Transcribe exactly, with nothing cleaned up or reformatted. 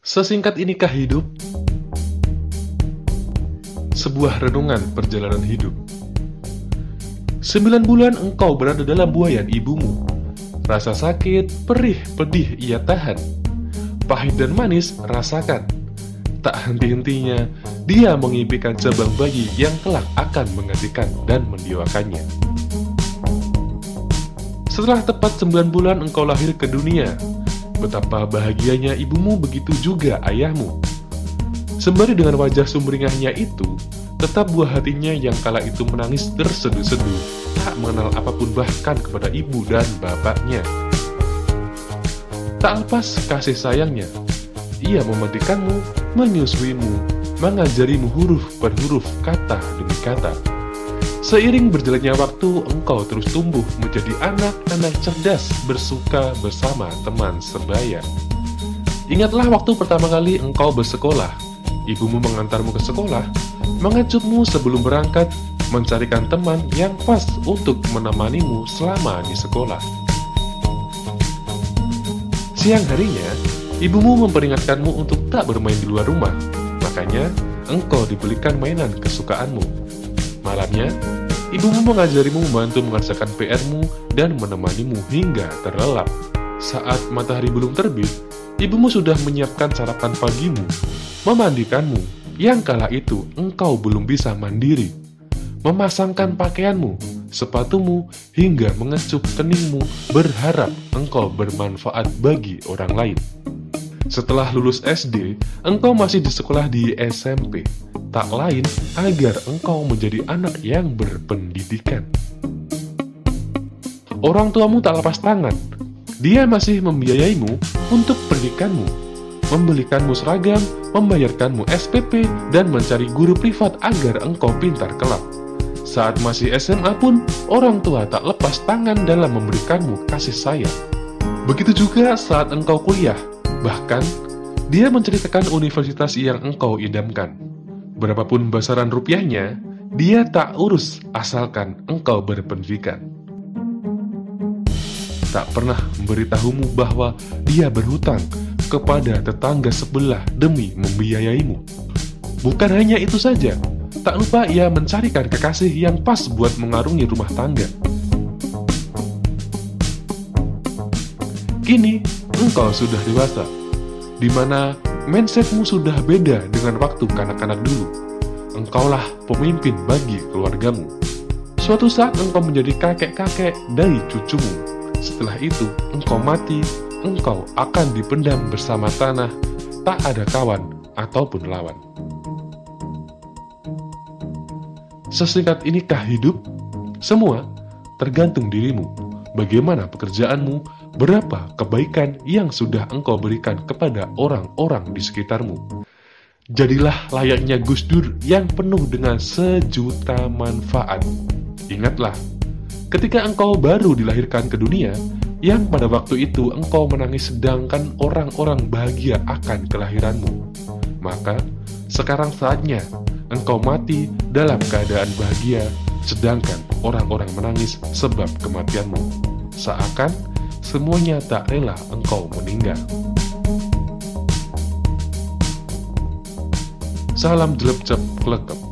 Sesingkat inikah hidup? Sebuah renungan perjalanan hidup. Sembilan bulan engkau berada dalam buayan ibumu. Rasa sakit, perih, pedih ia tahan. Pahit dan manis rasakan. Tak henti-hentinya, dia mengimpikan cabang bayi yang kelak akan menggantikan dan mendewakannya. Setelah tepat sembilan bulan engkau lahir ke dunia. Betapa bahagianya ibumu, begitu juga ayahmu. Sembari dengan wajah sumringahnya itu, tetap buah hatinya yang kala itu menangis tersedu-sedu, tak mengenal apapun bahkan kepada ibu dan bapaknya. Tak lepas kasih sayangnya, ia memandikanmu, menyusuimu, mengajarimu huruf per huruf, kata demi kata. Seiring berjalannya waktu, engkau terus tumbuh menjadi anak-anak cerdas bersuka bersama teman sebaya. Ingatlah waktu pertama kali engkau bersekolah. Ibumu mengantarmu ke sekolah, mengejutmu sebelum berangkat, mencarikan teman yang pas untuk menemanimu selama di sekolah. Siang harinya, ibumu memperingatkanmu untuk tak bermain di luar rumah. Makanya, engkau dibelikan mainan kesukaanmu. Malamnya, ibumu mengajarimu membantu mengerjakan P R-mu dan menemanimu hingga terlelap. Saat matahari belum terbit, ibumu sudah menyiapkan sarapan pagimu, memandikanmu, yang kala itu engkau belum bisa mandiri, memasangkan pakaianmu, sepatumu, hingga mengecup keningmu, berharap engkau bermanfaat bagi orang lain. Setelah lulus S D, engkau masih di sekolah di S M P. Tak lain agar engkau menjadi anak yang berpendidikan. Orang tuamu tak lepas tangan. Dia masih membiayaimu untuk pendidikanmu, membelikanmu seragam, membayarkanmu S P P, dan mencari guru privat agar engkau pintar kelak. Saat masih S M A pun, orang tua tak lepas tangan dalam memberikanmu kasih sayang. Begitu juga saat engkau kuliah. Bahkan, dia menceritakan universitas yang engkau idamkan. Berapapun besaran rupiahnya, dia tak urus asalkan engkau berpendidikan. Tak pernah memberitahumu bahwa dia berhutang kepada tetangga sebelah demi membiayaimu. Bukan hanya itu saja, tak lupa ia mencarikan kekasih yang pas buat mengarungi rumah tangga. Kini, engkau sudah dewasa, di mana mindsetmu sudah beda dengan waktu kanak-kanak dulu. Engkaulah pemimpin bagi keluargamu. Suatu saat engkau menjadi kakek-kakek dari cucumu. Setelah itu, engkau mati, engkau akan dipendam bersama tanah, tak ada kawan ataupun lawan. Sesingkat inikah hidup? Semua tergantung dirimu. Bagaimana pekerjaanmu? Berapa kebaikan yang sudah engkau berikan kepada orang-orang di sekitarmu? Jadilah layaknya Gus Dur yang penuh dengan sejuta manfaat. Ingatlah, ketika engkau baru dilahirkan ke dunia, yang pada waktu itu engkau menangis sedangkan orang-orang bahagia akan kelahiranmu. Maka, sekarang saatnya engkau mati dalam keadaan bahagia, sedangkan orang-orang menangis sebab kematianmu. Seakan semuanya tak rela engkau meninggal. Salam jelep-jep klekep.